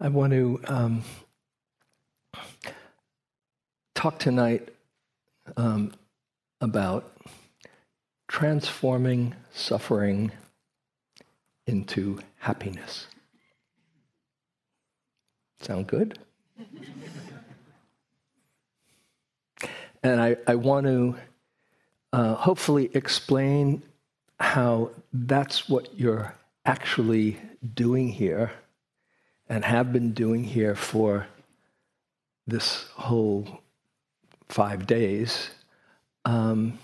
I want to talk tonight about transforming suffering into happiness. Sound good? And I want to hopefully explain how that's what you're actually doing here and have been doing here for this whole 5 days in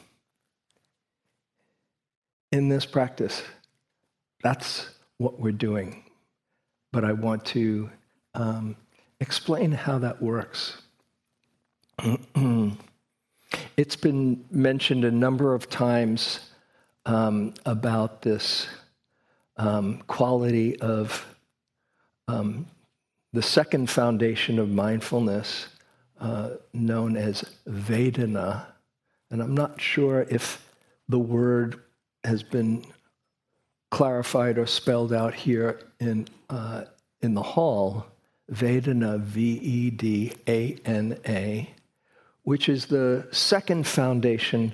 this practice. That's what we're doing. But I want to explain how that works. It's been mentioned a number of times about this quality of the second foundation of mindfulness, known as Vedana. And I'm not sure if the word has been clarified or spelled out here in the hall. Vedana, V-E-D-A-N-A, which is the second foundation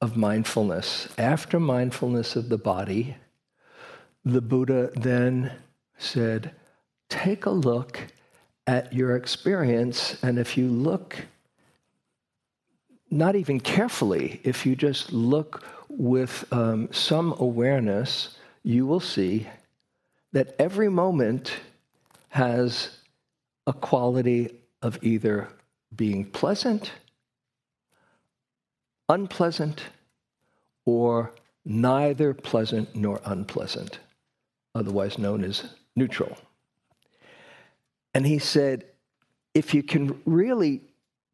of mindfulness. After mindfulness of the body, the Buddha then said, take a look at your experience, and if you look, not even carefully, if you just look with some awareness, you will see that every moment has a quality of either being pleasant, unpleasant, or neither pleasant nor unpleasant, otherwise known as neutral. And he said, if you can really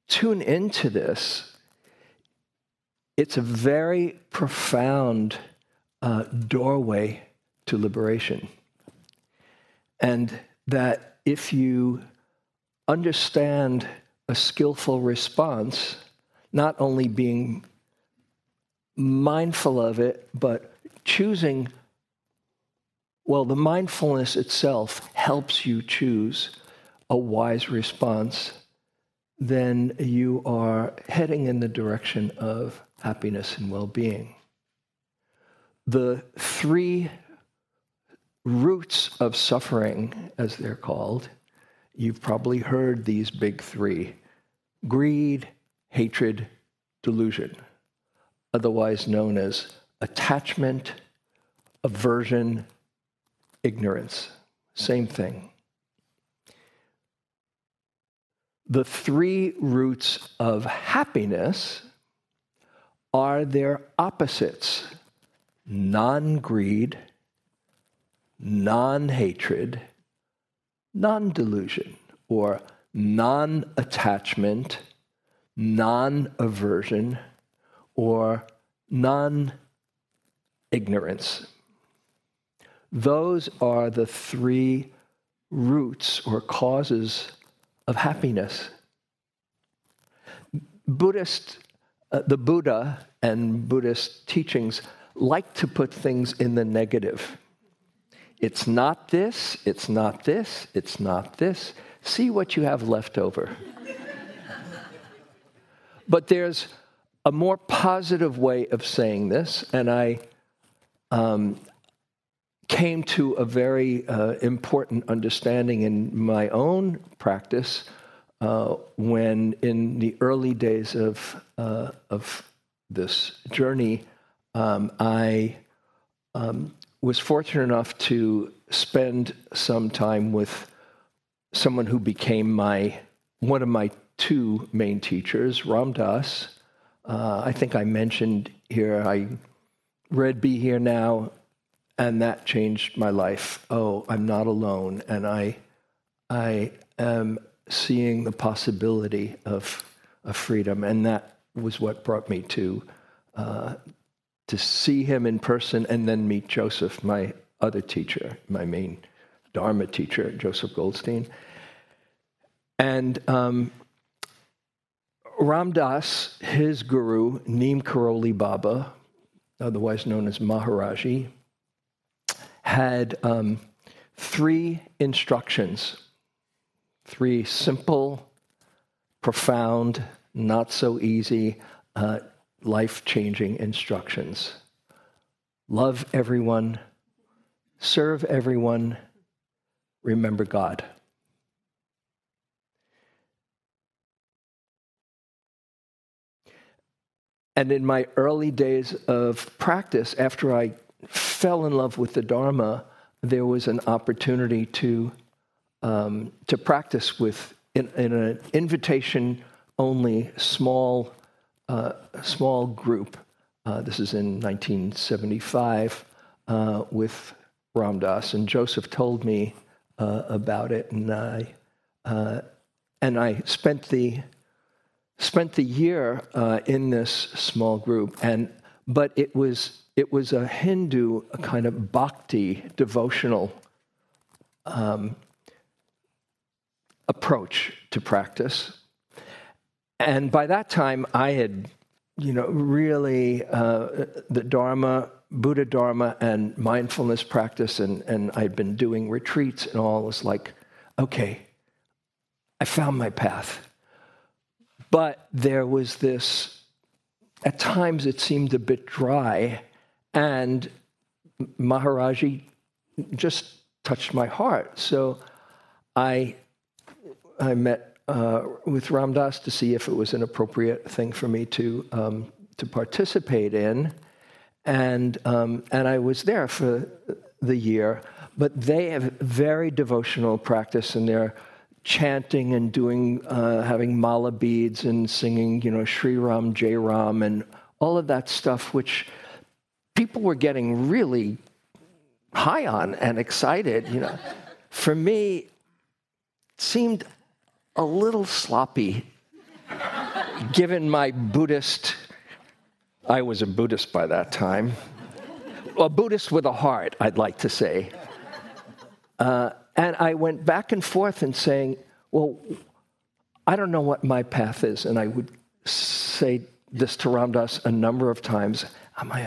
tune into this, it's a very profound doorway to liberation. And that if you understand a skillful response, not only being mindful of it, but choosing, well, the mindfulness itself helps you choose a wise response, then you are heading in the direction of happiness and well-being. The three roots of suffering, as they're called, you've probably heard these big three: greed, hatred, delusion, otherwise known as attachment, aversion, ignorance. Same thing. The three roots of happiness are their opposites: non-greed, non-hatred, non-delusion, or non-attachment, non-aversion, or non-ignorance. Those are the three roots or causes of happiness. The Buddha and Buddhist teachings like to put things in the negative. It's not this, it's not this, it's not this. See what you have left over. But there's a more positive way of saying this, and I came to a very important understanding in my own practice when, in the early days of this journey, I was fortunate enough to spend some time with someone who became one of my two main teachers, Ram Dass. I think I mentioned here, I read Be Here Now And that changed my life. Oh, I'm not alone. And I am seeing the possibility of freedom. And that was what brought me to see him in person and then meet Joseph, my other teacher, my main Dharma teacher, Joseph Goldstein. And Ram Dass, his guru, Neem Karoli Baba, otherwise known as Maharaji, had three instructions, three simple, profound, not so easy, life-changing instructions. Love everyone, serve everyone, remember God. And in my early days of practice, after I fell in love with the Dharma, there was an opportunity to practice with in an invitation-only small group. This is in 1975 with Ram Dass, and Joseph told me about it, and I spent the year in this small group, but it was a Hindu kind of bhakti devotional approach to practice, and by that time I had, really the Dharma, Buddha Dharma, and mindfulness practice, and I'd been doing retreats and all. It was like, okay, I found my path. But there was this, at times it seemed a bit dry, and Maharaji just touched my heart. So I met with Ram Dass to see if it was an appropriate thing for me to participate in, and I was there for the year. But they have very devotional practice, and they're chanting and doing, having mala beads and singing, Shri Ram, Jai Ram, and all of that stuff, which people were getting really high on and excited. For me, it seemed a little sloppy, given my Buddhist. I was a Buddhist by that time, a Buddhist with a heart, I'd like to say. And I went back and forth and saying, well, I don't know what my path is. And I would say this to Ram Dass a number of times. Am I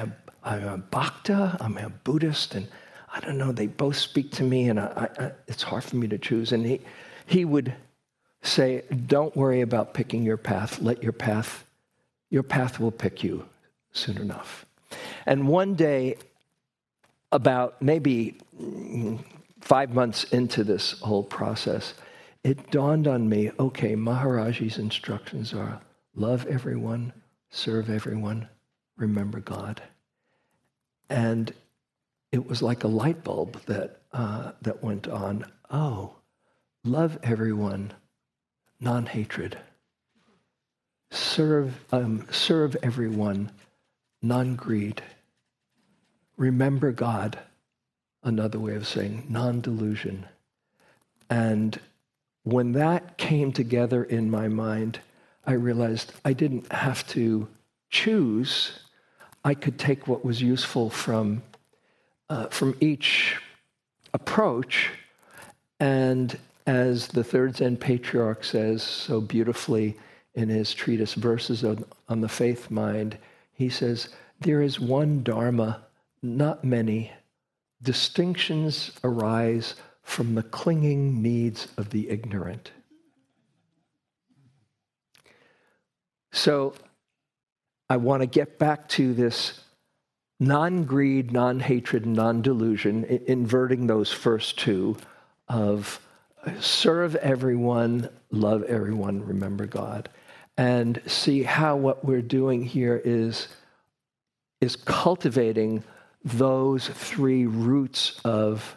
a bhakta? Am I a Buddhist? And I don't know. They both speak to me, and I it's hard for me to choose. And he would say, don't worry about picking your path. Let your path will pick you soon enough. And one day, about maybe 5 months into this whole process, it dawned on me, okay, Maharaji's instructions are love everyone, serve everyone, remember God. And it was like a light bulb that went on. Oh, love everyone, non-hatred. Serve everyone, non-greed. Remember God. Another way of saying non-delusion. And when that came together in my mind, I realized I didn't have to choose. I could take what was useful from each approach. And as the Third Zen Patriarch says so beautifully in his treatise Verses on the Faith Mind, he says, there is one Dharma, not many. Distinctions arise from the clinging needs of the ignorant. So I want to get back to this non-greed, non-hatred, non-delusion, inverting those first two of serve everyone, love everyone, remember God, and see how what we're doing here is cultivating those three roots of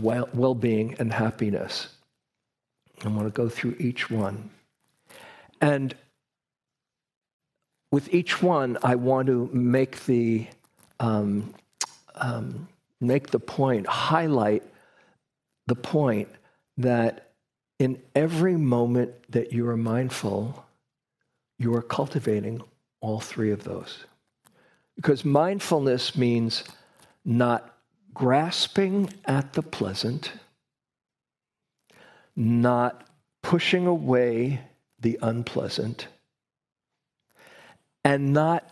well-being and happiness. I want to go through each one. And with each one, I want to make the make the point, highlight the point that in every moment that you are mindful, you are cultivating all three of those. Because mindfulness means not grasping at the pleasant, not pushing away the unpleasant, and not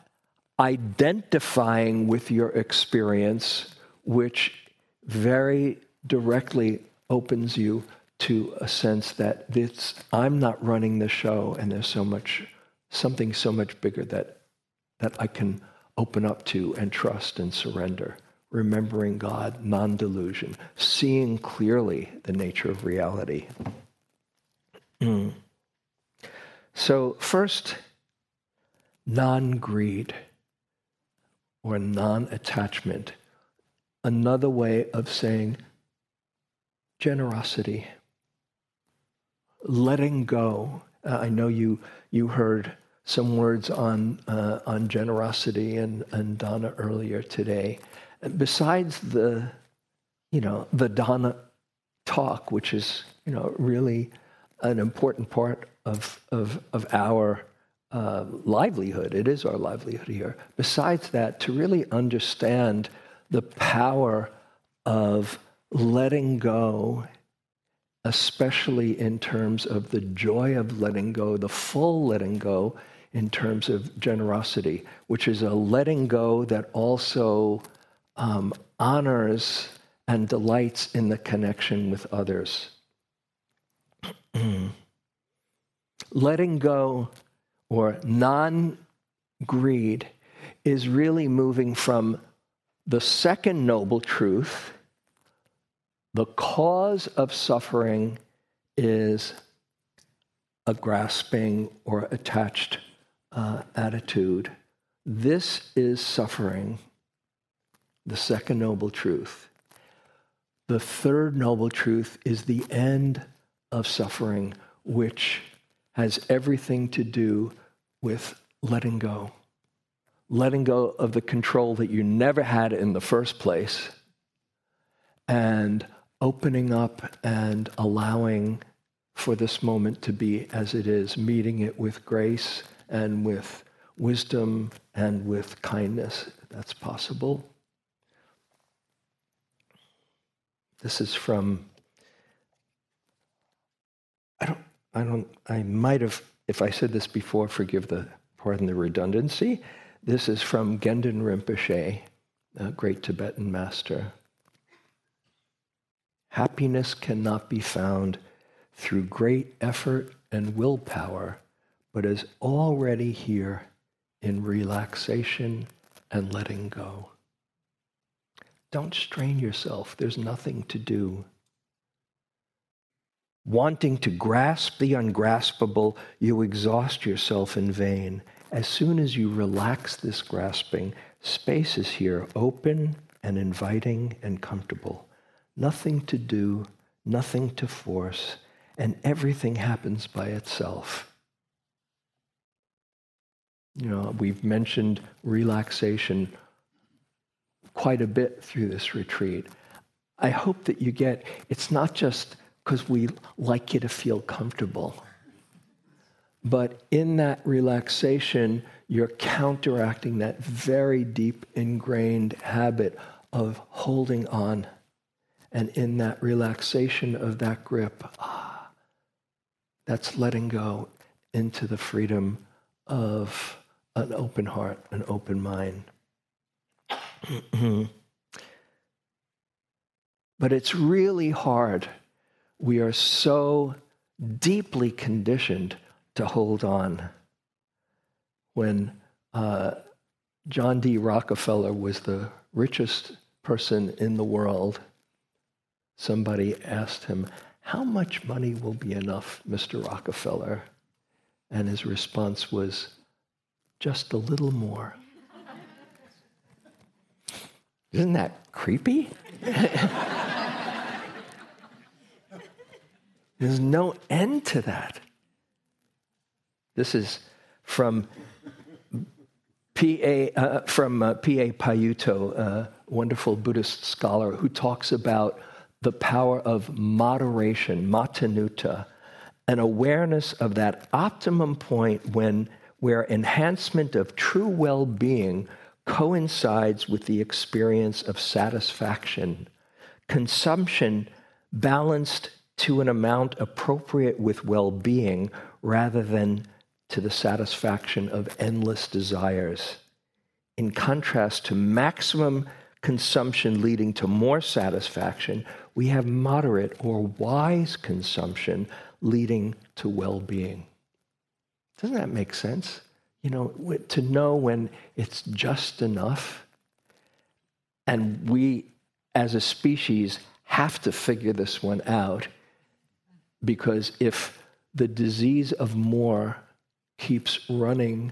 identifying with your experience, which very directly opens you to a sense that this, I'm not running the show, and there's so much, something so much bigger that I can open up to and trust and surrender. Remembering God, non-delusion, seeing clearly the nature of reality. So first, non-greed or non-attachment. Another way of saying generosity, letting go. I know you heard some words on generosity and Dana earlier today. Besides the Dana talk, which is really an important part of our livelihood. It is our livelihood here. Besides that, to really understand the power of letting go, especially in terms of the joy of letting go, the full letting go in terms of generosity, which is a letting go that also honors and delights in the connection with others. Letting go or non-greed is really moving from the second noble truth, the cause of suffering is a grasping or attached attitude. This is suffering. The second noble truth. The third noble truth is the end of suffering, which has everything to do with letting go. Letting go of the control that you never had in the first place, and opening up and allowing for this moment to be as it is, meeting it with grace and with wisdom and with kindness. That's possible. This is from, I might have, if I said this before, pardon the redundancy. This is from Gendon Rinpoche, a great Tibetan master. Happiness cannot be found through great effort and willpower, but is already here in relaxation and letting go. Don't strain yourself. There's nothing to do. Wanting to grasp the ungraspable, you exhaust yourself in vain. As soon as you relax this grasping, space is here, open and inviting and comfortable. Nothing to do, nothing to force, and everything happens by itself. We've mentioned relaxation quite a bit through this retreat. I hope that you get, it's not just because we like you to feel comfortable, but in that relaxation, you're counteracting that very deep ingrained habit of holding on. And in that relaxation of that grip, that's letting go into the freedom of an open heart, an open mind. But it's really hard. We are so deeply conditioned to hold on. When John D. Rockefeller was the richest person in the world, somebody asked him, "How much money will be enough, Mr. Rockefeller?" And his response was, "Just a little more." Isn't that creepy? There's no end to that. This is from P.A. Payutto, a wonderful Buddhist scholar who talks about the power of moderation, matanutta, an awareness of that optimum point where enhancement of true well-being coincides with the experience of satisfaction. Consumption balanced to an amount appropriate with well-being rather than to the satisfaction of endless desires. In contrast to maximum consumption leading to more satisfaction, we have moderate or wise consumption leading to well-being. Doesn't that make sense? You know, to know when it's just enough, and we as a species have to figure this one out, because if the disease of more keeps running,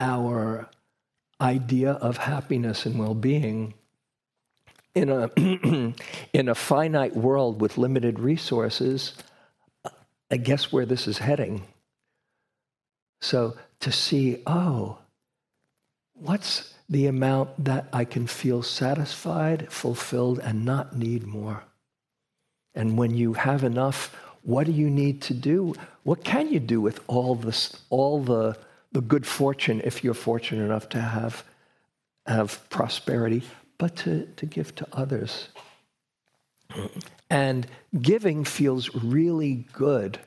our idea of happiness and well-being in a in a finite world with limited resources, I guess where this is heading. So to see, oh, what's the amount that I can feel satisfied, fulfilled, and not need more? And when you have enough, what do you need to do? What can you do with all the good fortune, if you're fortunate enough to have prosperity, but to give to others? And giving feels really good.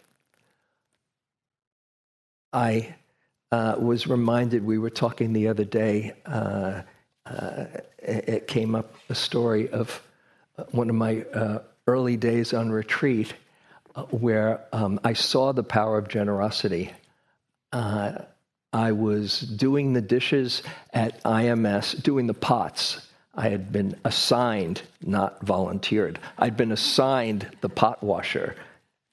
I was reminded, we were talking the other day, it came up a story of one of my early days on retreat, where I saw the power of generosity. I was doing the dishes at IMS, doing the pots. I had been assigned, not volunteered. I'd been assigned the pot washer,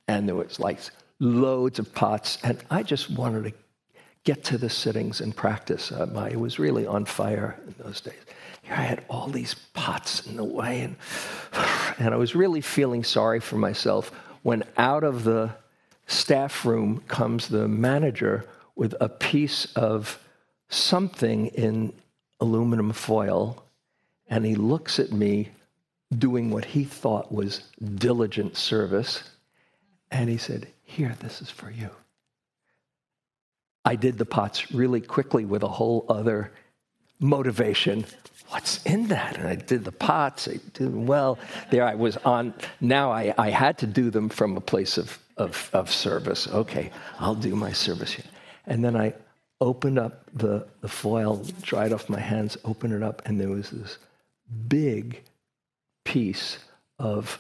and there was like loads of pots, and I just wanted to get to the sittings and practice. I was really on fire in those days. Here I had all these pots in the way, and I was really feeling sorry for myself when out of the staff room comes the manager with a piece of something in aluminum foil, and he looks at me doing what he thought was diligent service, and he said, "Here, this is for you." I did the pots really quickly with a whole other motivation. What's in that? And I did the pots, I did them well. There I was on, now I had to do them from a place of service. Okay, I'll do my service here. And then I opened up the foil, dried off my hands, opened it up, and there was this big piece of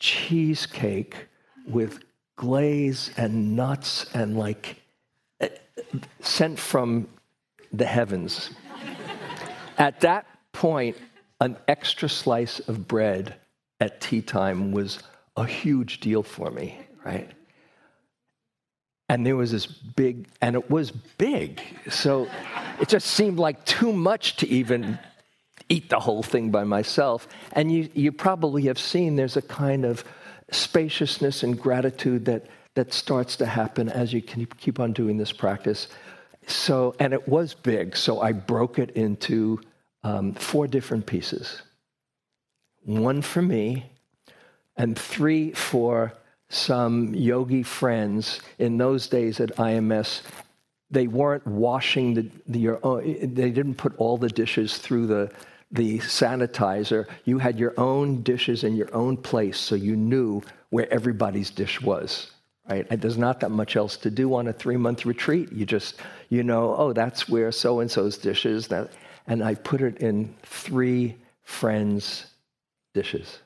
cheesecake with glaze and nuts and like sent from the heavens. At that point, an extra slice of bread at tea time was a huge deal for me, right? And there was this big, and it was big, so it just seemed like too much to even eat the whole thing by myself. And you probably have seen there's a kind of spaciousness and gratitude that starts to happen as you can keep on doing this practice. So, and it was big, so I broke it into 4 different pieces. 1 for me, and 3 for some yogi friends. In those days at IMS, they weren't washing they didn't put all the dishes through the sanitizer. You had your own dishes in your own place, so you knew where everybody's dish was. Right? There's not that much else to do on a 3-month retreat. You just, you know, oh, that's where so-and-so's dish is. And I put it in 3 friends' dishes,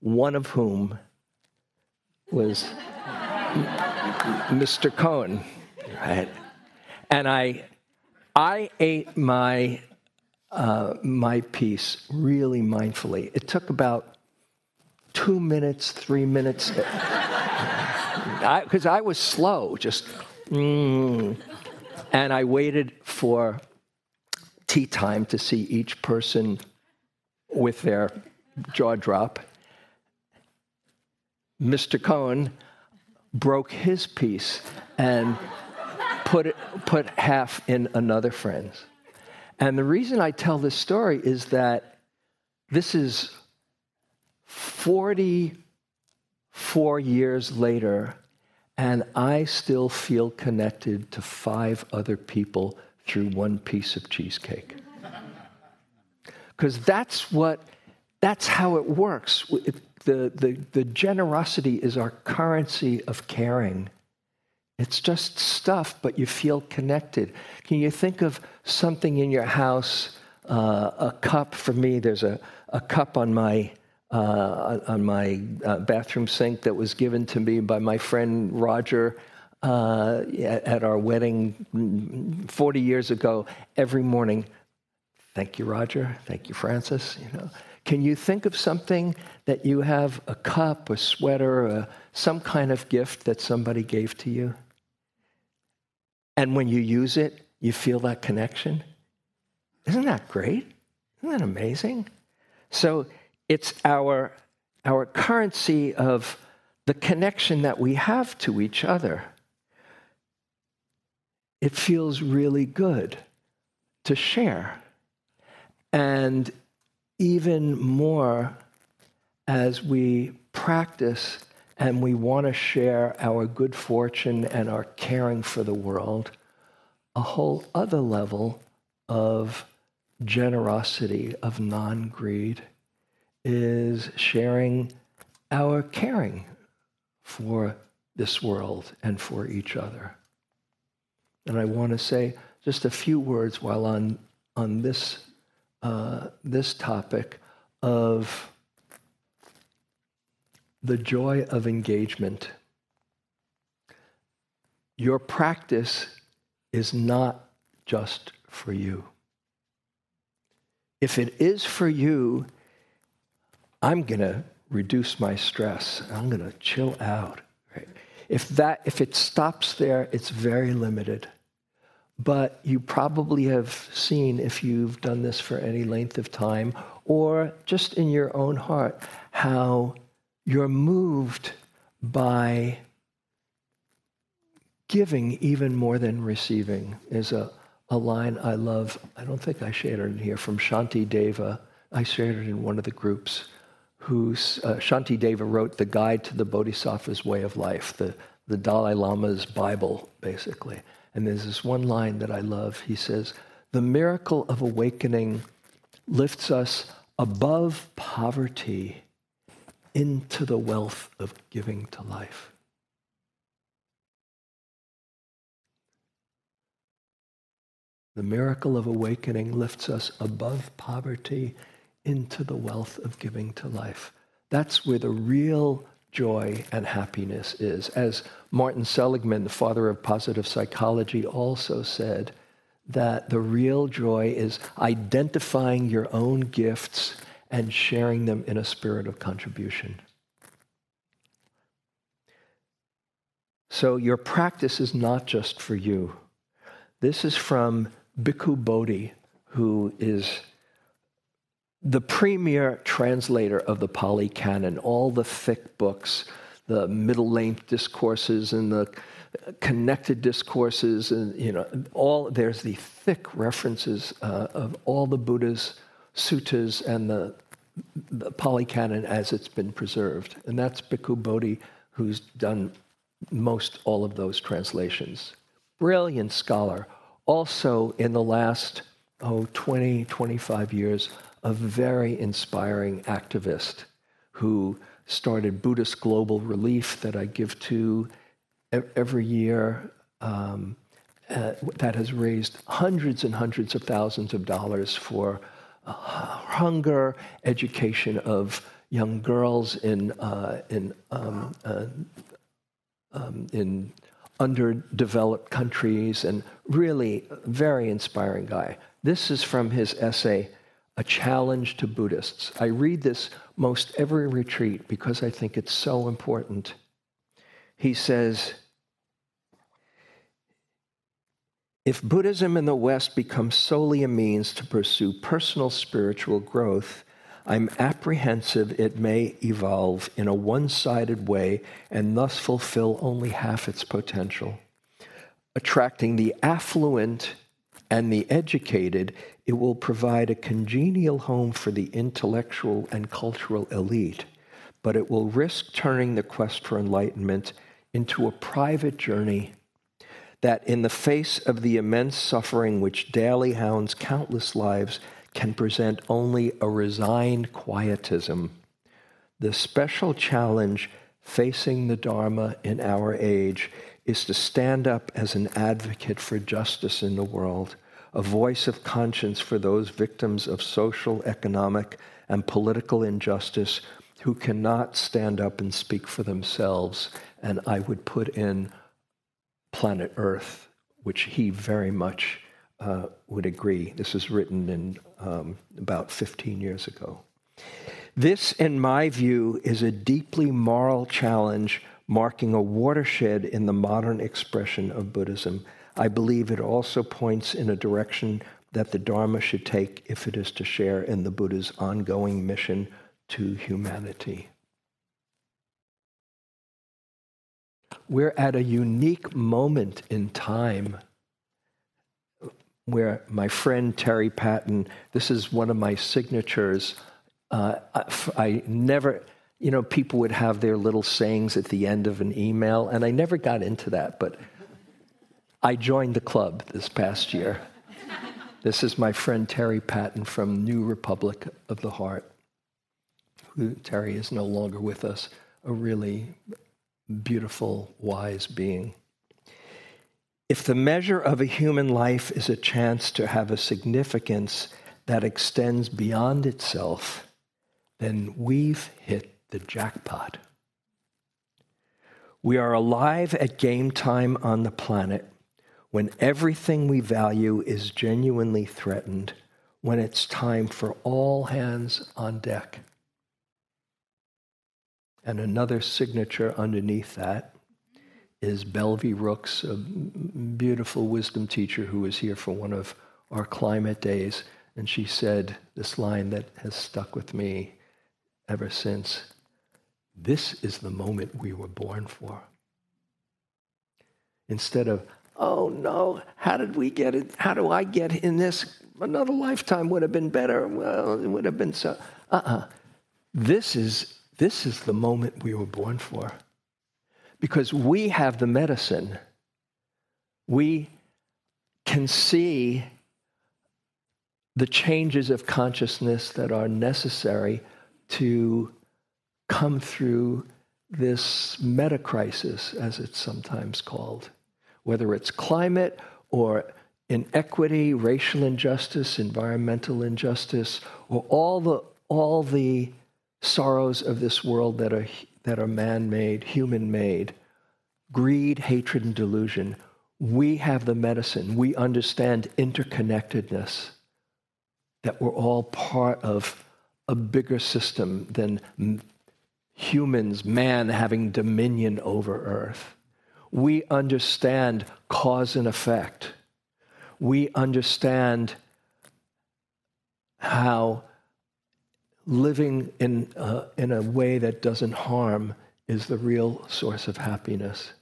one of whom was Mr. Cohen. Right? And I ate my piece really mindfully. It took about 2 minutes, 3 minutes. Because I was slow, just and I waited for tea time to see each person with their jaw drop. Mr. Cohen broke his piece and put half in another friend's. And the reason I tell this story is that this is 44 years later, and I still feel connected to 5 other people through one piece of cheesecake. Because that's how it works. The generosity is our currency of caring. It's just stuff, but you feel connected. Can you think of something in your house? A cup for me. There's a cup on my bathroom sink that was given to me by my friend Roger at our wedding 40 years ago. Every morning, thank you, Roger. Thank you, Francis. You know. Can you think of something that you have, a cup, a sweater, some kind of gift that somebody gave to you? And when you use it, you feel that connection? Isn't that great? Isn't that amazing? So it's our currency of the connection that we have to each other. It feels really good to share. And even more as we practice and we want to share our good fortune and our caring for the world, a whole other level of generosity, of non-greed, is sharing our caring for this world and for each other. And I want to say just a few words while on this topic of the joy of engagement. Your practice is not just for you. If it is for you, I'm going to reduce my stress. I'm going to chill out. Right? If it stops there, it's very limited. But you probably have seen, if you've done this for any length of time, or just in your own heart, how you're moved by giving even more than receiving. There's a line I love. I don't think I shared it in here, from Shantideva. I shared it in one of the groups. Shantideva wrote the Guide to the Bodhisattva's Way of Life, the Dalai Lama's Bible, basically. And there's this one line that I love. He says, "The miracle of awakening lifts us above poverty into the wealth of giving to life." The miracle of awakening lifts us above poverty into the wealth of giving to life. That's where the real joy and happiness is. As Martin Seligman, the father of positive psychology, also said, that the real joy is identifying your own gifts and sharing them in a spirit of contribution. So your practice is not just for you. This is from Bhikkhu Bodhi, who is the premier translator of the Pali Canon, all the thick books, the middle-length discourses and the connected discourses, and there's the thick references of all the Buddha's suttas and the Pali Canon as it's been preserved. And that's Bhikkhu Bodhi, who's done most all of those translations. Brilliant scholar. Also, in the last 20, 25 years, a very inspiring activist who started Buddhist Global Relief that I give to every year, that has raised hundreds and hundreds of thousands of dollars for hunger, education of young girls in underdeveloped countries, and really very inspiring guy. This is from his essay, A Challenge to Buddhists. I read this most every retreat because I think it's so important. He says, "If Buddhism in the West becomes solely a means to pursue personal spiritual growth, I'm apprehensive it may evolve in a one-sided way and thus fulfill only half its potential. attracting the affluent and the educated, it will provide a congenial home for the intellectual and cultural elite, but it will risk turning the quest for enlightenment into a private journey that, in the face of the immense suffering which daily hounds countless lives, can present only a resigned quietism. The special challenge facing the Dharma in our age is to stand up as an advocate for justice in the world, a voice of conscience for those victims of social, economic, and political injustice who cannot stand up and speak for themselves. And I would put in planet Earth, which he very much would agree. This is written in about 15 years ago. This, in my view, is a deeply moral challenge marking a watershed in the modern expression of Buddhism. I believe it also points in a direction that the Dharma should take if it is to share in the Buddha's ongoing mission to humanity. We're at a unique moment in time where my friend Terry Patton, this is one of my signatures. I never, you know, people would have their little sayings at the end of an email, and I never got into that, but I joined the club this past year. This is my friend Terry Patton from New Republic of the Heart, who Terry is no longer with us, a really beautiful, wise being. If the measure of a human life is a chance to have a significance that extends beyond itself, then we've hit the jackpot. We are alive at game time on the planet when everything we value is genuinely threatened, when it's time for all hands on deck. And another signature underneath that is Belvie Rooks, a beautiful wisdom teacher who was here for one of our climate days. And she said this line that has stuck with me ever since: "This is the moment we were born for." Instead of, "Oh no, how did we get it? How do I get in this? Another lifetime would have been better. Well, it would have been so." This is the moment we were born for, because we have the medicine. We can see the changes of consciousness that are necessary to come through this meta-crisis, as it's sometimes called, whether it's climate or inequity, racial injustice, environmental injustice, or all the sorrows of this world that are man-made, human-made, greed, hatred, and delusion. We have the medicine. We understand interconnectedness, that we're all part of a bigger system than humans, man having dominion over Earth. We understand cause and effect. We understand how living in a way that doesn't harm is the real source of happiness.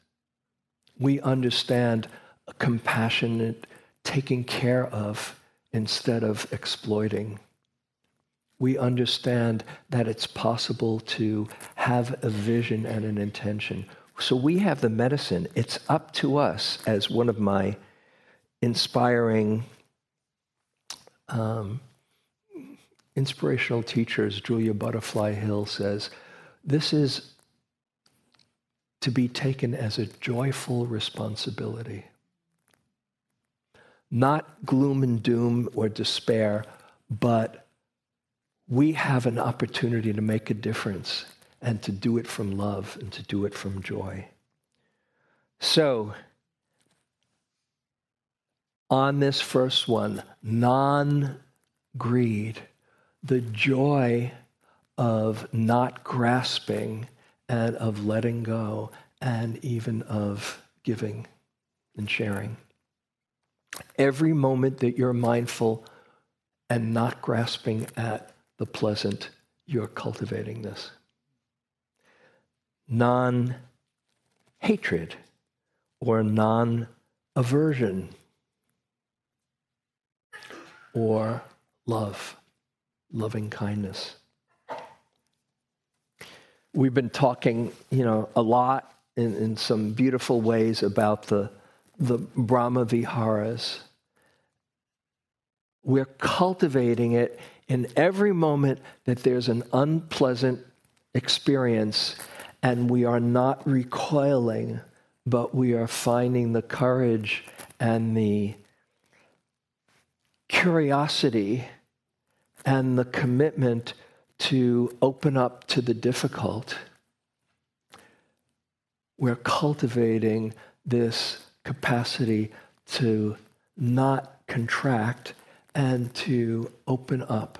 We understand a compassionate taking care of instead of exploiting. We understand that it's possible to have a vision and an intention. So we have the medicine. It's up to us, as one of my inspiring inspirational teachers, Julia Butterfly Hill, says, this is to be taken as a joyful responsibility. Not gloom and doom or despair, but we have an opportunity to make a difference and to do it from love and to do it from joy. So, on this first one, non-greed, the joy of not grasping and of letting go and even of giving and sharing. Every moment that you're mindful and not grasping at the pleasant, you're cultivating this. Non-hatred or non aversion or love, loving kindness. We've been talking, a lot in some beautiful ways about the Brahma Viharas. We're cultivating it in every moment that there's an unpleasant experience, and we are not recoiling, but we are finding the courage and the curiosity and the commitment to open up to the difficult. We're cultivating this capacity to not contract and to open up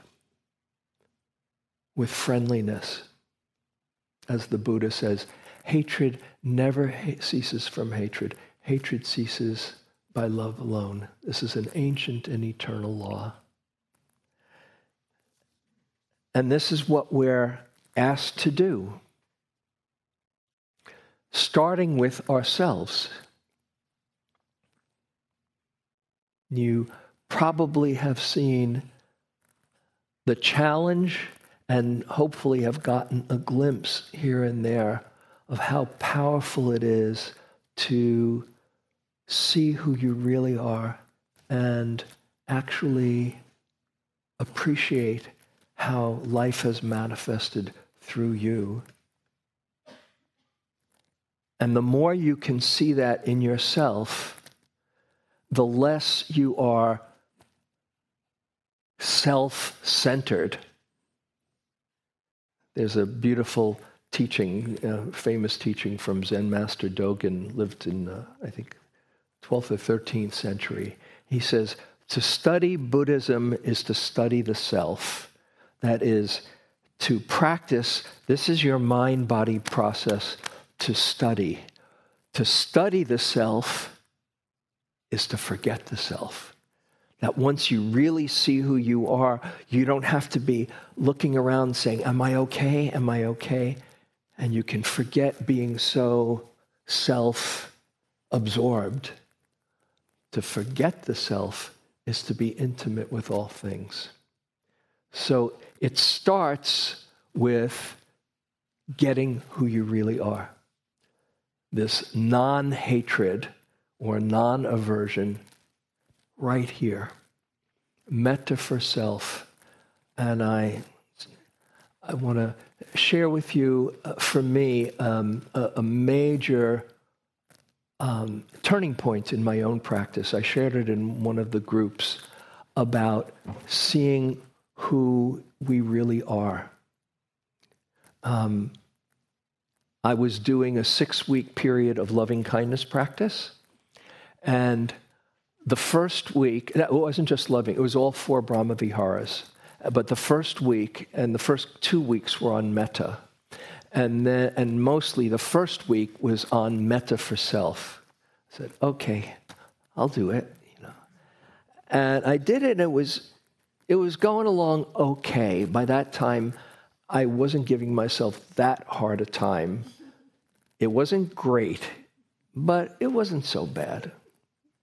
with friendliness. As the Buddha says, hatred never ceases from hatred. Hatred ceases by love alone. This is an ancient and eternal law. And this is what we're asked to do, starting with ourselves. You probably have seen the challenge and hopefully have gotten a glimpse here and there of how powerful it is to see who you really are and actually appreciate how life has manifested through you. And the more you can see that in yourself, the less you are self-centered. There's a beautiful teaching, famous teaching from Zen Master Dogen, lived in, I think, 12th or 13th century. He says, to study Buddhism is to study the self. That is, to practice, this is your mind-body process to study. To study the self is to forget the self. That once you really see who you are, you don't have to be looking around saying, am I okay? Am I okay? And you can forget being so self-absorbed. To forget the self is to be intimate with all things. So it starts with getting who you really are. This non-hatred or non-aversion right here. Metta for self. And I want to share with you, for me, a major turning point in my own practice. I shared it in one of the groups about seeing who we really are. I was doing a 6-week period of loving kindness practice, and the first week, it wasn't just loving, it was all 4 Brahma Viharas, but the first week and the first 2 weeks were on metta, and mostly the first week was on metta for self. I said, okay, I'll do it, And I did it, and it was going along okay. By that time, I wasn't giving myself that hard a time. It wasn't great, but it wasn't so bad.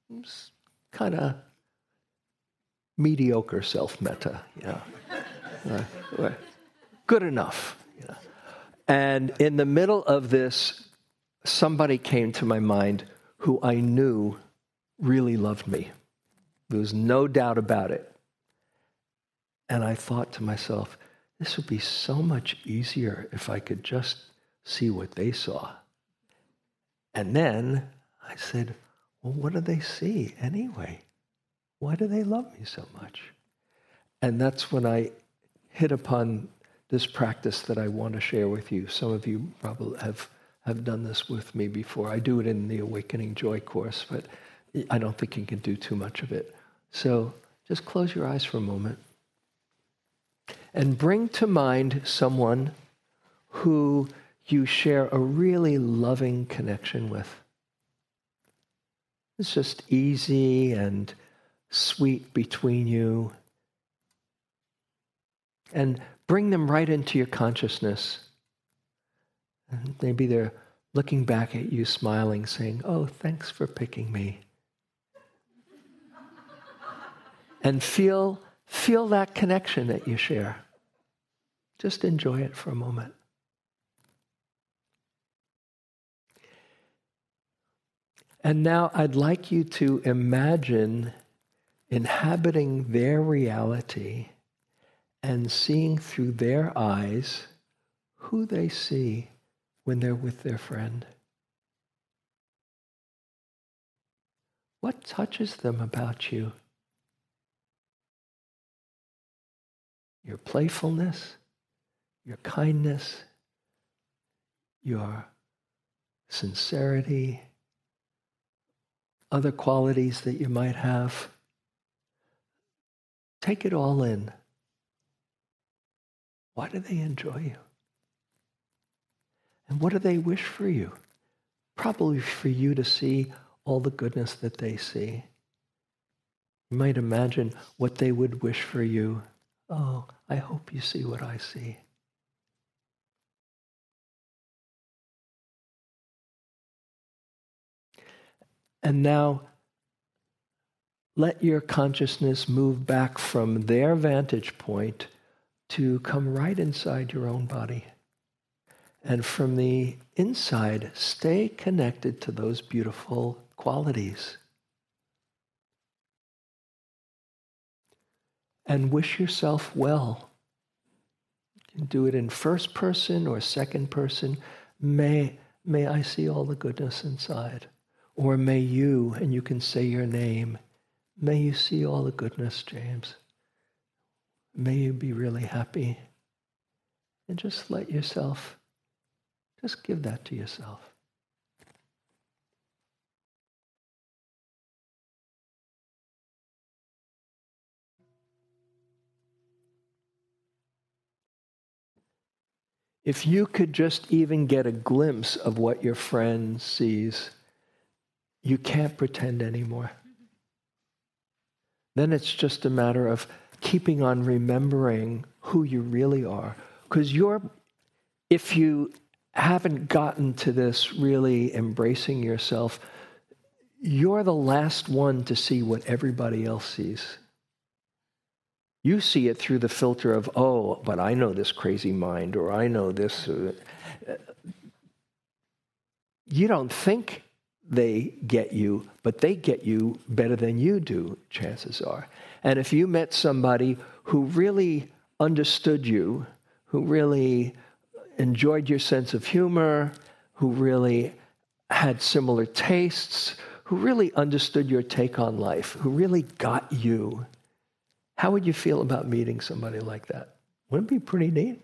It was kind of mediocre self-metta, good enough. And in the middle of this, somebody came to my mind who I knew really loved me. There was no doubt about it. And I thought to myself, this would be so much easier if I could just see what they saw. And then I said, well, what do they see anyway? Why do they love me so much? And that's when I hit upon this practice that I want to share with you. Some of you probably have done this with me before. I do it in the Awakening Joy course, but I don't think you can do too much of it. So just close your eyes for a moment. And bring to mind someone who you share a really loving connection with. It's just easy and sweet between you. And bring them right into your consciousness. And maybe they're looking back at you, smiling, saying, oh, thanks for picking me. and feel that connection that you share. Just enjoy it for a moment. And now I'd like you to imagine inhabiting their reality and seeing through their eyes who they see when they're with their friend. What touches them about you? Your playfulness, your kindness, your sincerity, other qualities that you might have. Take it all in. Why do they enjoy you? And what do they wish for you? Probably for you to see all the goodness that they see. You might imagine what they would wish for you. Oh, I hope you see what I see. And now, let your consciousness move back from their vantage point to come right inside your own body. And from the inside, stay connected to those beautiful qualities. And wish yourself well. You can do it in first person or second person. May I see all the goodness inside. Or may you, and you can say your name, may you see all the goodness, James. May you be really happy. And just let yourself, just give that to yourself. If you could just even get a glimpse of what your friend sees, you can't pretend anymore. Then it's just a matter of keeping on remembering who you really are. Because if you haven't gotten to this really embracing yourself, you're the last one to see what everybody else sees. You see it through the filter of, oh, but I know this crazy mind, or I know this. You don't think they get you, but they get you better than you do, chances are. And if you met somebody who really understood you, who really enjoyed your sense of humor, who really had similar tastes, who really understood your take on life, who really got you, how would you feel about meeting somebody like that? Wouldn't it be pretty neat?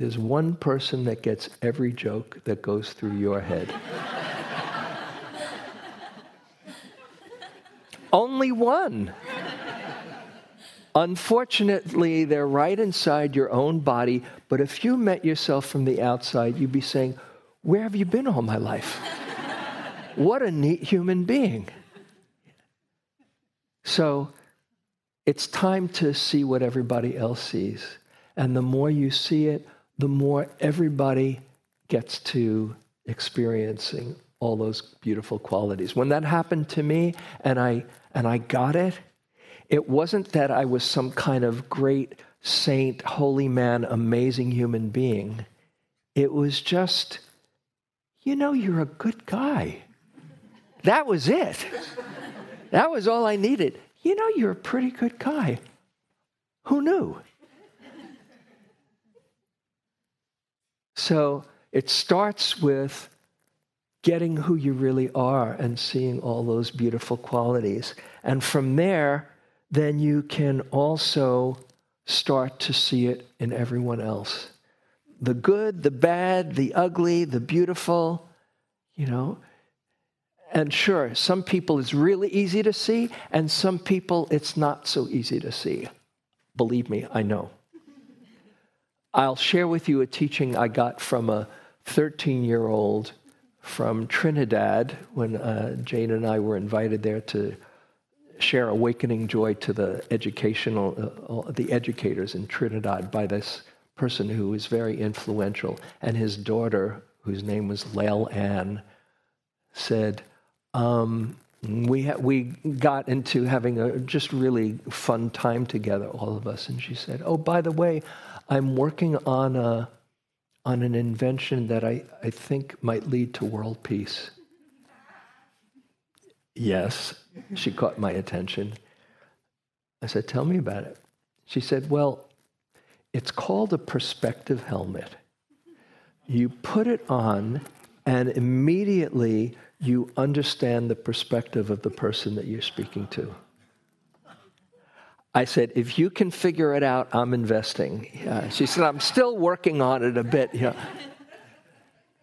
There's one person that gets every joke that goes through your head. Only one. Unfortunately, they're right inside your own body, but if you met yourself from the outside, you'd be saying, where have you been all my life? What a neat human being. So it's time to see what everybody else sees. And the more you see it, the more everybody gets to experiencing all those beautiful qualities. When that happened to me and I got it, it wasn't that I was some kind of great saint, holy man, amazing human being. It was just, you're a good guy. That was it. That was all I needed. You're a pretty good guy. Who knew? So it starts with getting who you really are and seeing all those beautiful qualities. And from there, then you can also start to see it in everyone else. The good, the bad, the ugly, the beautiful, And sure, some people it's really easy to see, and some people it's not so easy to see. Believe me, I know. I'll share with you a teaching I got from a 13-year-old from Trinidad when Jane and I were invited there to share Awakening Joy to the educators in Trinidad by this person who was very influential. And his daughter, whose name was Lael Ann, said, We got into having a just really fun time together, all of us. And she said, "Oh, by the way, I'm working on an invention that I think might lead to world peace." Yes, she caught my attention. I said, "Tell me about it." She said, "Well, it's called a perspective helmet. You put it on, and immediately you understand the perspective of the person that you're speaking to." I said, "If you can figure it out, I'm investing." Yeah. She said, "I'm still working on it a bit." Yeah.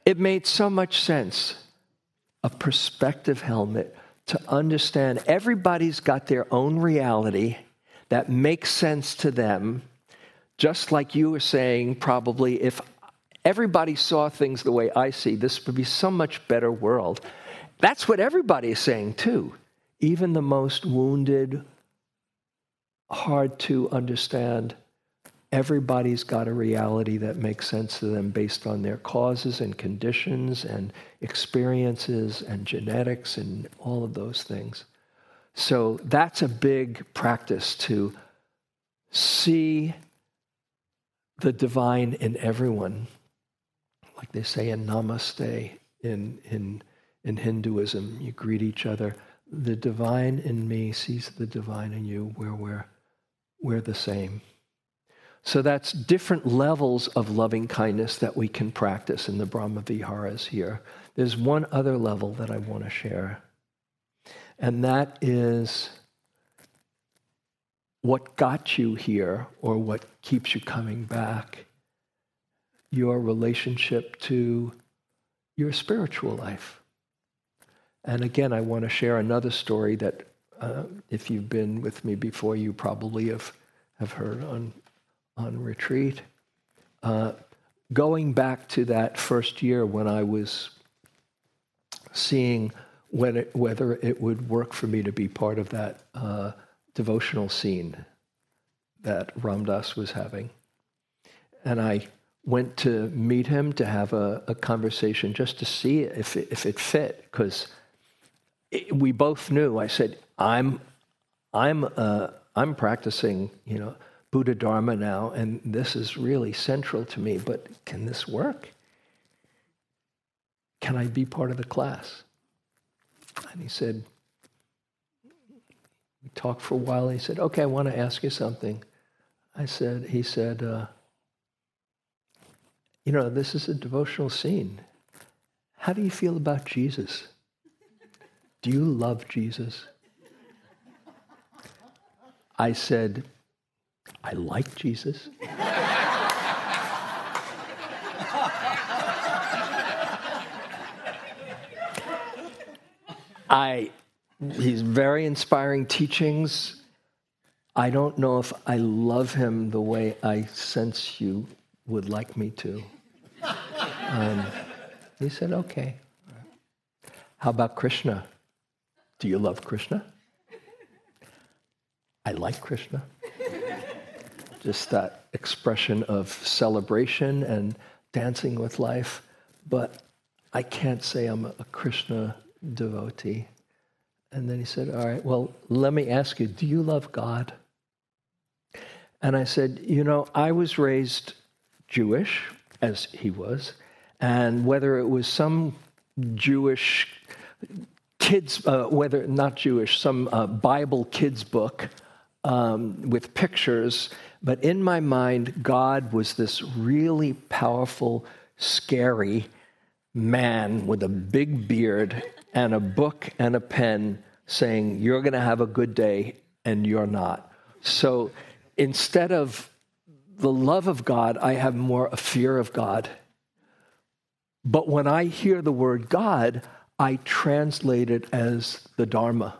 It made so much sense. A perspective helmet to understand everybody's got their own reality that makes sense to them, just like you were saying probably, if everybody saw things the way I see, this would be so much better world. That's what everybody is saying too. Even the most wounded, hard to understand, everybody's got a reality that makes sense to them based on their causes and conditions and experiences and genetics and all of those things. So that's a big practice, to see the divine in everyone. Like they say in Namaste, in Hinduism, you greet each other. The divine in me sees the divine in you, where we're the same. So that's different levels of loving kindness that we can practice in the Brahma Viharas here. There's one other level that I want to share, and that is what got you here, or what keeps you coming back, your relationship to your spiritual life. And again, I want to share another story that if you've been with me before, you probably have heard on retreat. Going back to that first year when I was seeing whether it would work for me to be part of that devotional scene that Ram Dass was having. And I went to meet him to have a conversation just to see if it fit, because we both knew. I said, I'm practicing, Buddha Dharma now, and this is really central to me, but can this work? Can I be part of the class? And he said, we talked for a while, he said, "Okay, I want to ask you something." He said, "This is a devotional scene. How do you feel about Jesus? Do you love Jesus?" I said, "I like Jesus." He's very inspiring teachings. I don't know if I love him the way I sense you would like me to. He said, "Okay. How about Krishna? Do you love Krishna?" I like Krishna. Just that expression of celebration and dancing with life. But I can't say I'm a Krishna devotee. And then he said, "All right, well, let me ask you, do you love God?" And I said, I was raised Jewish, as he was, and whether it was some Jewish kids, some Bible kids book with pictures, but in my mind, God was this really powerful, scary man with a big beard and a book and a pen saying, "You're going to have a good day," and you're not. So instead of the love of God, I have more a fear of God. But when I hear the word God, I translate it as the Dharma,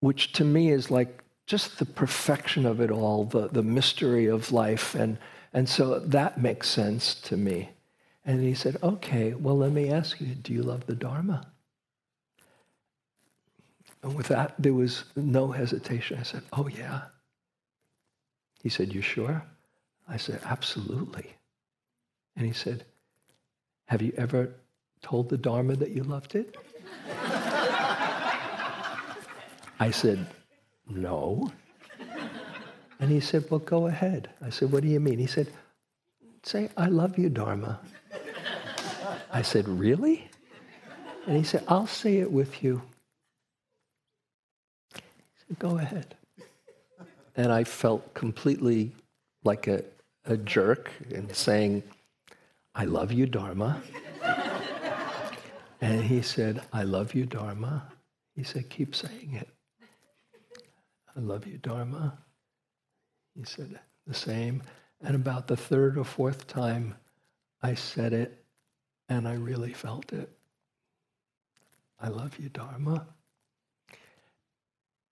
which to me is like just the perfection of it all, the mystery of life. And so that makes sense to me. And he said, "Okay, well, let me ask you, do you love the Dharma?" And with that, there was no hesitation. I said, "Oh, yeah." He said, "You sure?" I said, "Absolutely." And he said, "Have you ever told the Dharma that you loved it?" I said, no. And he said, well, go ahead. I said, what do you mean? He said, say, I love you, Dharma. I said, really? And he said, I'll say it with you. I said, go ahead. And I felt completely like a jerk in saying, I love you, Dharma. And he said, I love you, Dharma. He said, keep saying it. I love you, Dharma. He said the same. And about the third or fourth time, I said it, and I really felt it. I love you, Dharma.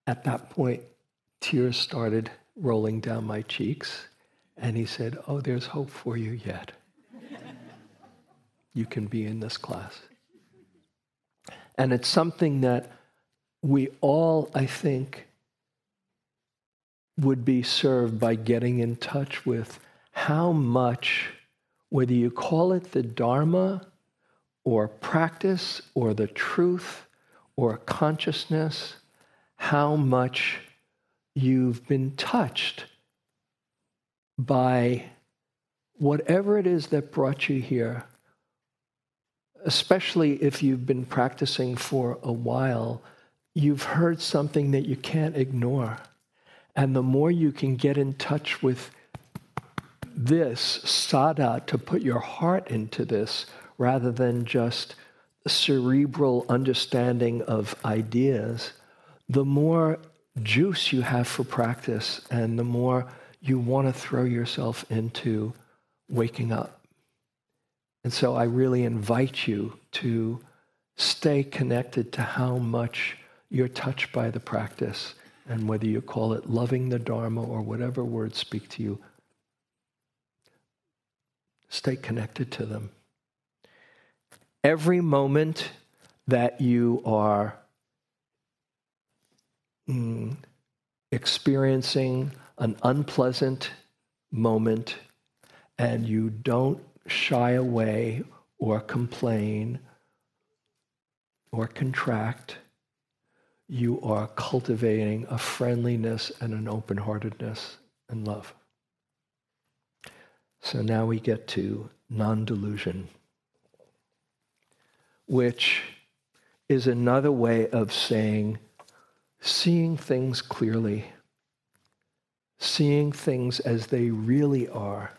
At that point, tears started rolling down my cheeks, and he said, oh, there's hope for you yet. You can be in this class. And it's something that we all, I think, would be served by getting in touch with how much, whether you call it the Dharma or practice or the truth or consciousness, how much you've been touched by whatever it is that brought you here, especially if you've been practicing for a while. You've heard something that you can't ignore. And the more you can get in touch with this, sada, to put your heart into this, rather than just cerebral understanding of ideas, the more juice you have for practice and the more you want to throw yourself into waking up. And so I really invite you to stay connected to how much you're touched by the practice. And whether you call it loving the Dharma or whatever words speak to you, stay connected to them. Every moment that you are experiencing an unpleasant moment and you don't shy away or complain or contract, you are cultivating a friendliness and an open-heartedness and love. So now we get to non-delusion, which is another way of saying seeing things clearly, seeing things as they really are.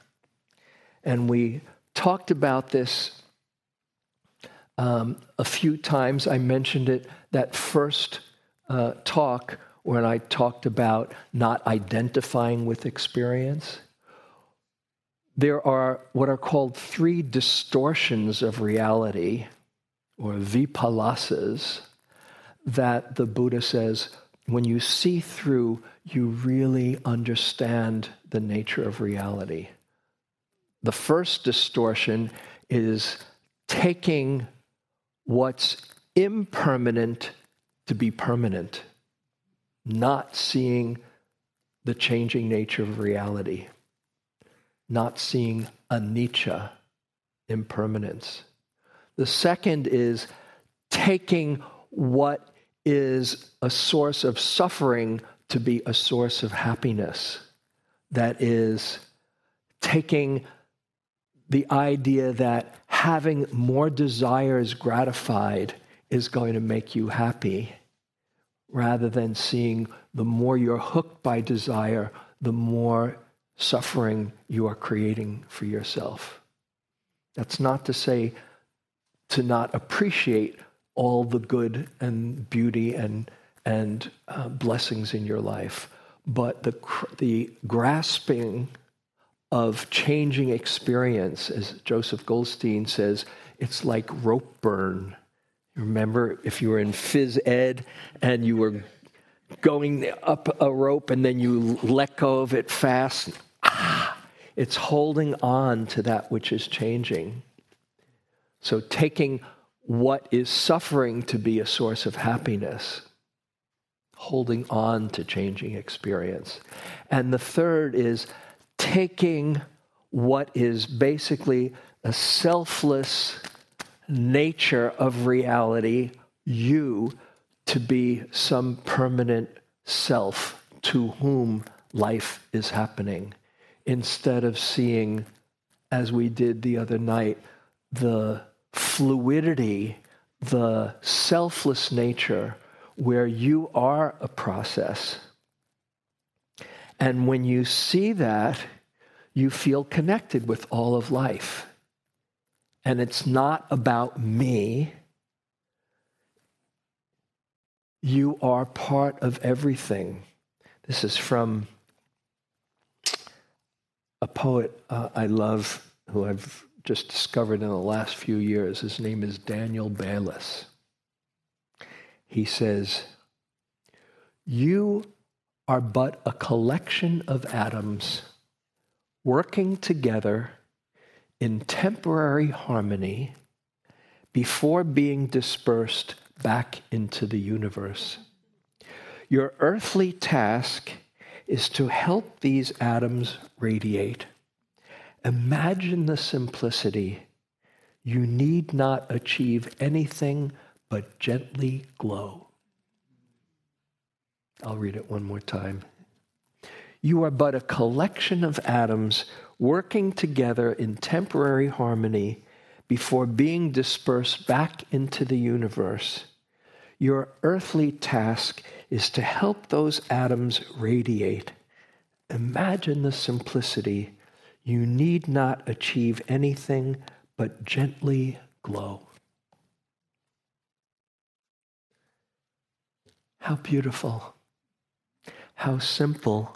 And we talked about this a few times. I mentioned it that first talk when I talked about not identifying with experience. There are what are called three distortions of reality, or vipalasas, that the Buddha says, when you see through, you really understand the nature of reality. The first distortion is taking what's impermanent to be permanent, not seeing the changing nature of reality, not seeing anicca, impermanence. The second is taking what is a source of suffering to be a source of happiness. That is taking the idea that having more desires gratified is going to make you happy, rather than seeing the more you're hooked by desire, the more suffering you are creating for yourself. That's not to say to not appreciate all the good and beauty and blessings in your life, but the grasping of changing experience, as Joseph Goldstein says, it's like rope burn. Remember, if you were in phys ed and you were going up a rope and then you let go of it fast, it's holding on to that which is changing. So taking what is suffering to be a source of happiness, holding on to changing experience. And the third is taking what is basically a selfless nature of reality, you, to be some permanent self to whom life is happening, instead of seeing, as we did the other night, the fluidity, the selfless nature where you are a process. And when you see that, you feel connected with all of life. And it's not about me. You are part of everything. This is from a poet I love, who I've just discovered in the last few years. His name is Daniel Bayless. He says, "You are but a collection of atoms working together in temporary harmony before being dispersed back into the universe. Your earthly task is to help these atoms radiate. Imagine the simplicity. You need not achieve anything but gently glow." I'll read it one more time. "You are but a collection of atoms working together in temporary harmony before being dispersed back into the universe. Your earthly task is to help those atoms radiate. Imagine the simplicity. You need not achieve anything but gently glow." How beautiful. How simple.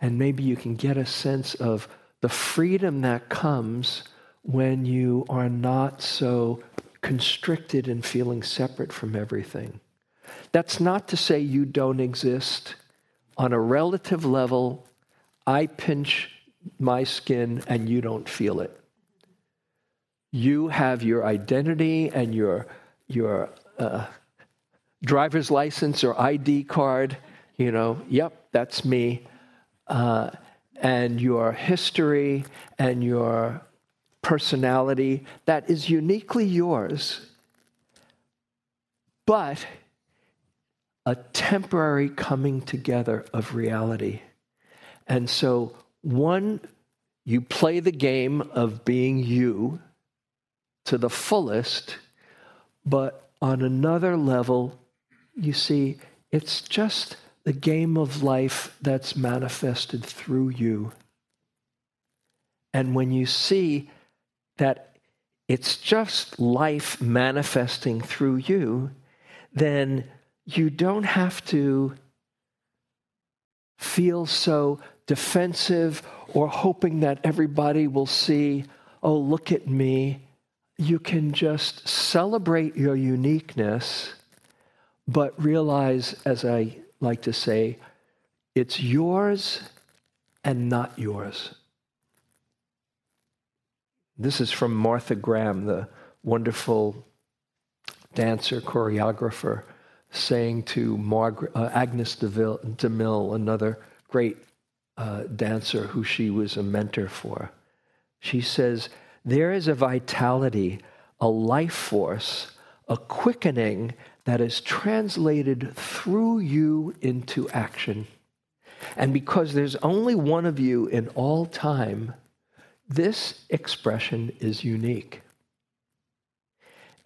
And maybe you can get a sense of the freedom that comes when you are not so constricted and feeling separate from everything. That's not to say you don't exist. On a relative level, I pinch my skin and you don't feel it. You have your identity and your driver's license or ID card. You know, yep, that's me. And your history and your personality, that is uniquely yours, but a temporary coming together of reality. And so one, you play the game of being you to the fullest, but on another level, you see, it's just the game of life that's manifested through you. And when you see that it's just life manifesting through you, then you don't have to feel so defensive or hoping that everybody will see, oh, look at me. You can just celebrate your uniqueness, but realize, as I like to say, it's yours and not yours. This is from Martha Graham, the wonderful dancer, choreographer, saying to Agnes de Mille, another great dancer who she was a mentor for. She says, "There is a vitality, a life force, a quickening that is translated through you into action. And because there's only one of you in all time, this expression is unique.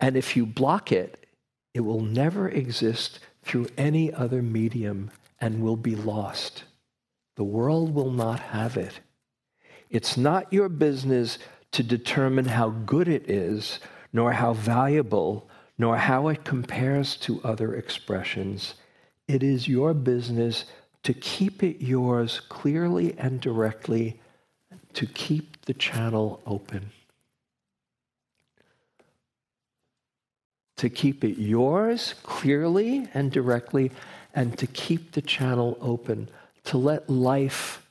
And if you block it, it will never exist through any other medium and will be lost. The world will not have it. It's not your business to determine how good it is, nor how valuable, nor how it compares to other expressions. It is your business to keep it yours clearly and directly, to keep the channel open." To keep it yours clearly and directly, and to keep the channel open, to let life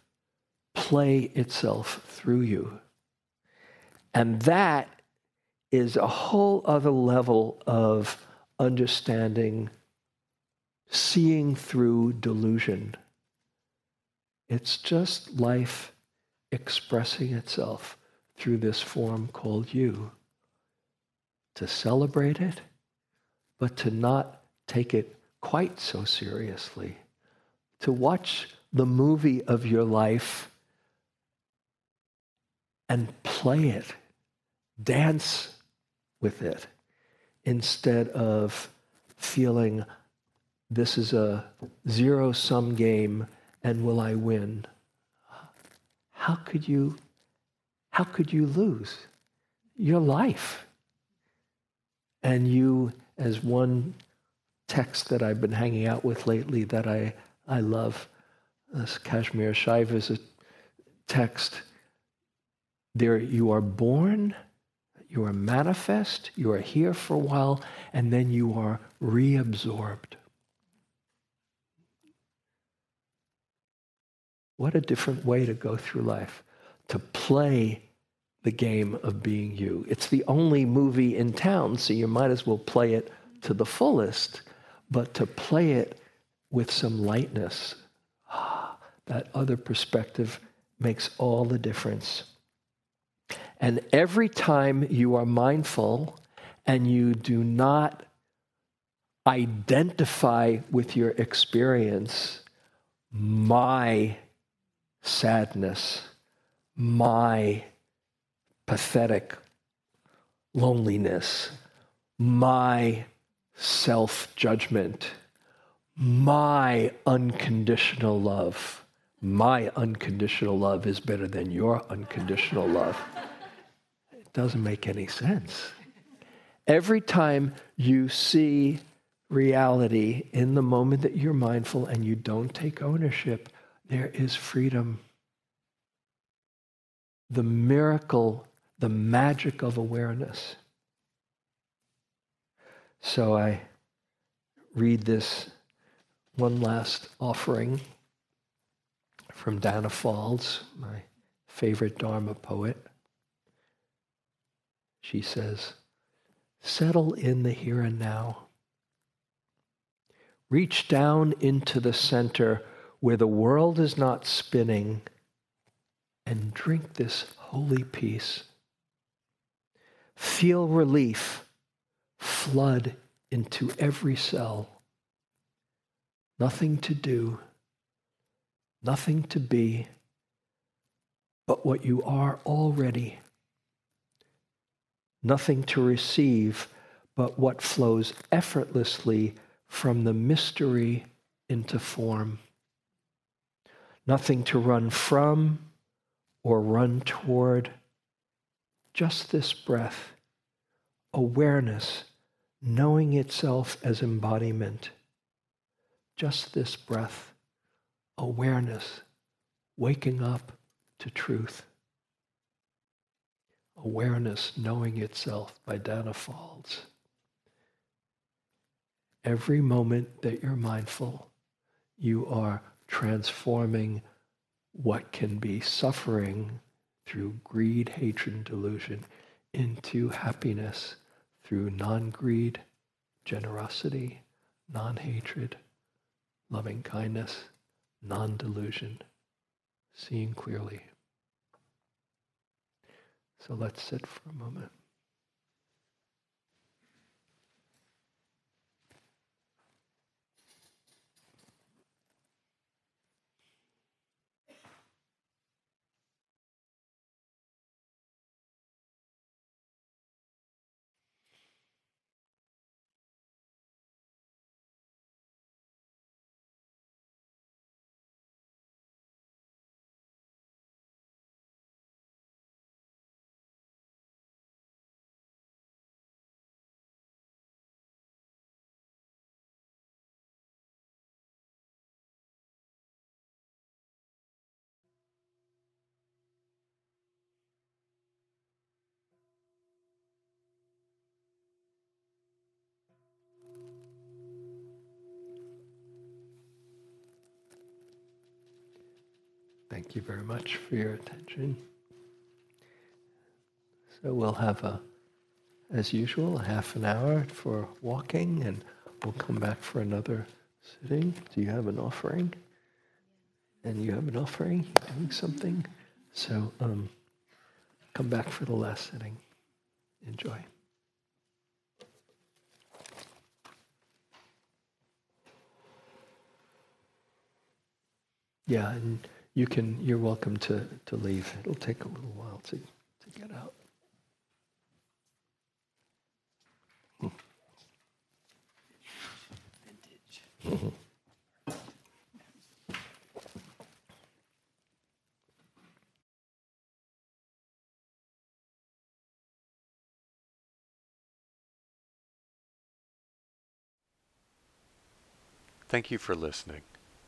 play itself through you. And that is a whole other level of understanding, seeing through delusion. It's just life expressing itself through this form called you. To celebrate it, but to not take it quite so seriously. To watch the movie of your life and play it, dance with it, instead of feeling this is a zero-sum game and will I win? How could you lose? Your life. And you, as one text that I've been hanging out with lately that I love, this Kashmir Shaiva's a text, there you are born, you are manifest, you are here for a while, and then you are reabsorbed. What a different way to go through life, to play the game of being you. It's the only movie in town, so you might as well play it to the fullest, but to play it with some lightness. That other perspective makes all the difference. And every time you are mindful and you do not identify with your experience, my sadness, my pathetic loneliness, my self-judgment, my unconditional love. My unconditional love is better than your unconditional love. It doesn't make any sense. Every time you see reality in the moment that you're mindful and you don't take ownership, there is freedom. The miracle, the magic of awareness. So I read this one last offering from Dana Falls, my favorite Dharma poet. She says, settle in the here and now. Reach down into the center where the world is not spinning and drink this holy peace. Feel relief flood into every cell. Nothing to do, nothing to be, but what you are already. Nothing to receive, but what flows effortlessly from the mystery into form. Nothing to run from or run toward, just this breath, awareness, knowing itself as embodiment. Just this breath, awareness, waking up to truth. Awareness, knowing itself by Dana Falls. Every moment that you're mindful, you are transforming what can be suffering through greed, hatred, and delusion into happiness through non-greed, generosity, non-hatred, loving kindness, non-delusion, seeing clearly. So let's sit for a moment. Thank you very much for your attention. So we'll have, as usual, a half an hour for walking, and we'll come back for another sitting. Do you have an offering? And you have an offering? You're doing something? So come back for the last sitting. Enjoy. Yeah, and you can, you're welcome to leave. It'll take a little while to get out. Vintage. Thank you for listening.